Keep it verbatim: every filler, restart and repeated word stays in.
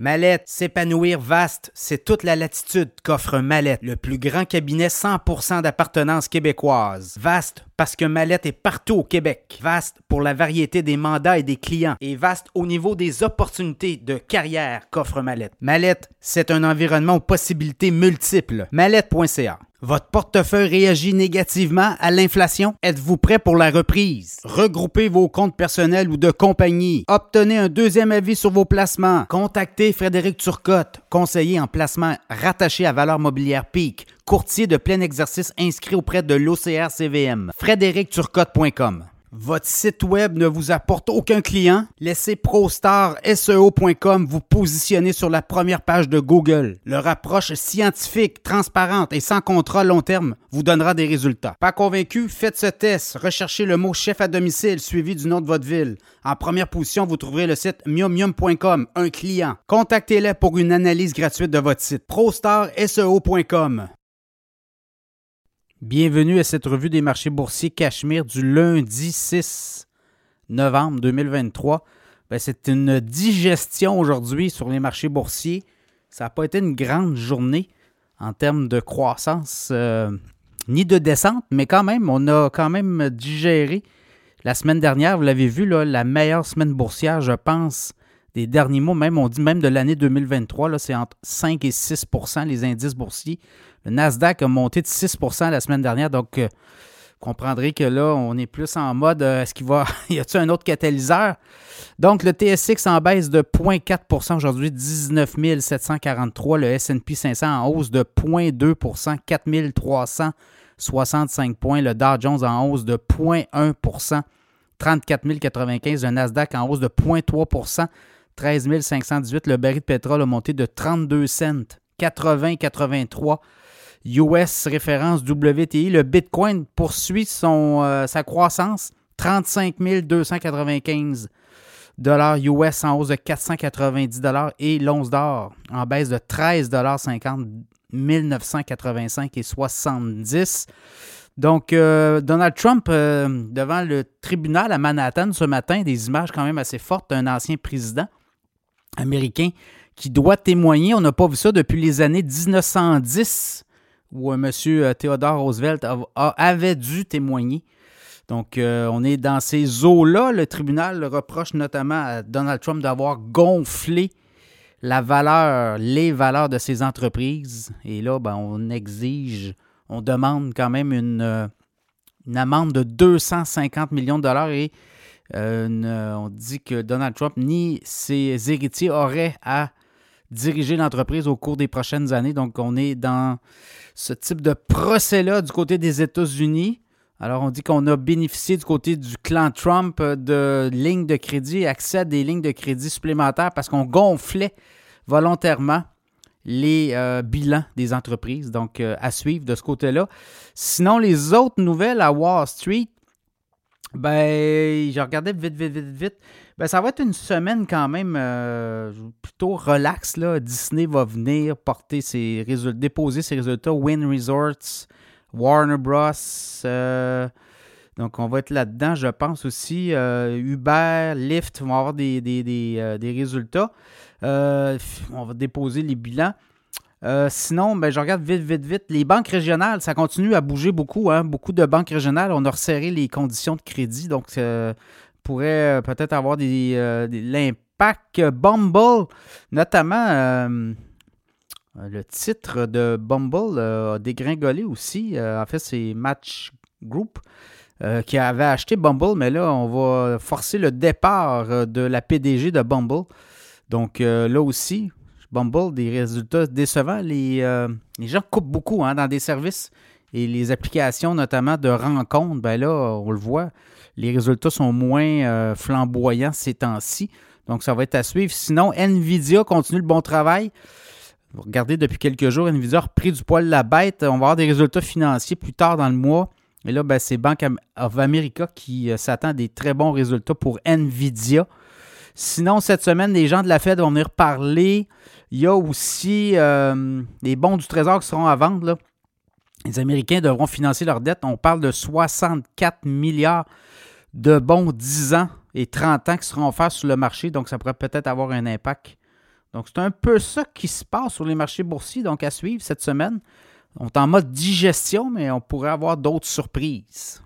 Mallette, s'épanouir vaste, c'est toute la latitude qu'offre Mallette, le plus grand cabinet cent pour cent d'appartenance québécoise. Vaste parce que Mallette est partout au Québec. Vaste pour la variété des mandats et des clients. Et vaste au niveau des opportunités de carrière qu'offre Mallette. Mallette, c'est un environnement aux possibilités multiples. Mallette point c a. Votre portefeuille réagit négativement à l'inflation? Êtes-vous prêt pour la reprise? Regroupez vos comptes personnels ou de compagnie. Obtenez un deuxième avis sur vos placements. Contactez Frédéric Turcotte, conseiller en placement rattaché à Valeurs mobilières Peak, courtier de plein exercice inscrit auprès de l'O C R C V M. Frédéric Turcotte point com. Votre site web ne vous apporte aucun client? Laissez Prostar S E O point com vous positionner sur la première page de Google. Leur approche scientifique, transparente et sans contrat long terme vous donnera des résultats. Pas convaincu? Faites ce test. Recherchez le mot « chef à domicile » suivi du nom de votre ville. En première position, vous trouverez le site Miumium point com, un client. Contactez-les pour une analyse gratuite de votre site. Prostar S E O point com. Bienvenue à cette revue des marchés boursiers Cachemire du lundi six novembre deux mille vingt-trois. Bien, c'est une digestion aujourd'hui sur les marchés boursiers. Ça n'a pas été une grande journée en termes de croissance euh, ni de descente, mais quand même, on a quand même digéré. La semaine dernière, vous l'avez vu, là, la meilleure semaine boursière, je pense, des derniers mois, même on dit même de l'année deux mille vingt-trois, là, c'est entre cinq et six pour cent les indices boursiers. Le Nasdaq a monté de six pour cent la semaine dernière, donc euh, vous comprendrez que là, on est plus en mode, euh, est-ce qu'il va, y a-t-il un autre catalyseur? Donc, le T S X en baisse de zéro virgule quatre pour cent aujourd'hui, dix-neuf mille sept cent quarante-trois. Le S and P cinq cents en hausse de zéro virgule deux pour cent, quatre mille trois cent soixante-cinq points. Le Dow Jones en hausse de zéro virgule un pour cent, trente-quatre mille quatre-vingt-quinze. Le Nasdaq en hausse de zéro virgule trois pour cent, treize mille cinq cent dix-huit. Le baril de pétrole a monté de trente-deux cents, quatre-vingts virgule quatre-vingt-trois. U S référence W T I, le Bitcoin poursuit son, euh, sa croissance, trente-cinq mille deux cent quatre-vingt-quinze dollars U S en hausse de quatre cent quatre-vingt-dix dollars et l'once d'or en baisse de treize virgule cinquante dollars, mille neuf cent quatre-vingt-cinq virgule soixante-dix. Donc, euh, Donald Trump, euh, devant le tribunal à Manhattan ce matin, des images quand même assez fortes d'un ancien président américain qui doit témoigner. On n'a pas vu ça depuis les années dix-neuf cent dix. Où M. Theodore Roosevelt avait dû témoigner. Donc, euh, on est dans ces eaux-là. Le tribunal reproche notamment à Donald Trump d'avoir gonflé la valeur, les valeurs de ses entreprises. Et là, ben, on exige, on demande quand même une, une amende de deux cent cinquante millions de dollars et euh, une, on dit que Donald Trump ni ses héritiers auraient à diriger l'entreprise au cours des prochaines années. Donc, on est dans ce type de procès-là du côté des États-Unis. Alors, on dit qu'on a bénéficié du côté du clan Trump de lignes de crédit, accès à des lignes de crédit supplémentaires parce qu'on gonflait volontairement les euh, bilans des entreprises. Donc, euh, à suivre de ce côté-là. Sinon, les autres nouvelles à Wall Street, ben, je regardais vite, vite, vite, vite. Ben, ça va être une semaine quand même euh, plutôt relax, là. Disney va venir porter ses résultats, déposer ses résultats. Wynn Resorts, Warner Bros. Euh, donc, on va être là-dedans, je pense aussi. Euh, Uber, Lyft vont avoir des, des, des, euh, des résultats. Euh, on va déposer les bilans. Euh, sinon, ben, je regarde vite, vite, vite. Les banques régionales, ça continue à bouger beaucoup. Hein? Beaucoup de banques régionales, on a resserré les conditions de crédit. Donc, euh, pourrait peut-être avoir des, euh, des, l'impact. Bumble, notamment, euh, le titre de Bumble euh, a dégringolé aussi. Euh, en fait, c'est Match Group euh, qui avait acheté Bumble, mais là, on va forcer le départ de la P D G de Bumble. Donc, euh, là aussi... Bumble, des résultats décevants. Les, euh, les gens coupent beaucoup hein, dans des services et les applications, notamment de rencontres. Ben là, on le voit, les résultats sont moins euh, flamboyants ces temps-ci. Donc, ça va être à suivre. Sinon, Nvidia continue le bon travail. Regardez, depuis quelques jours, Nvidia a repris du poil la bête. On va avoir des résultats financiers plus tard dans le mois. Et là, ben, c'est Bank of America qui euh, s'attend à des très bons résultats pour Nvidia. Sinon, cette semaine, les gens de la Fed vont venir parler. Il y a aussi euh, les bons du Trésor qui seront à vendre. Là. Les Américains devront financer leurs dettes. On parle de soixante-quatre milliards de bons dix ans et trente ans qui seront offerts sur le marché. Donc, ça pourrait peut-être avoir un impact. Donc, c'est un peu ça qui se passe sur les marchés boursiers, donc à suivre cette semaine. On est en mode digestion, mais on pourrait avoir d'autres surprises.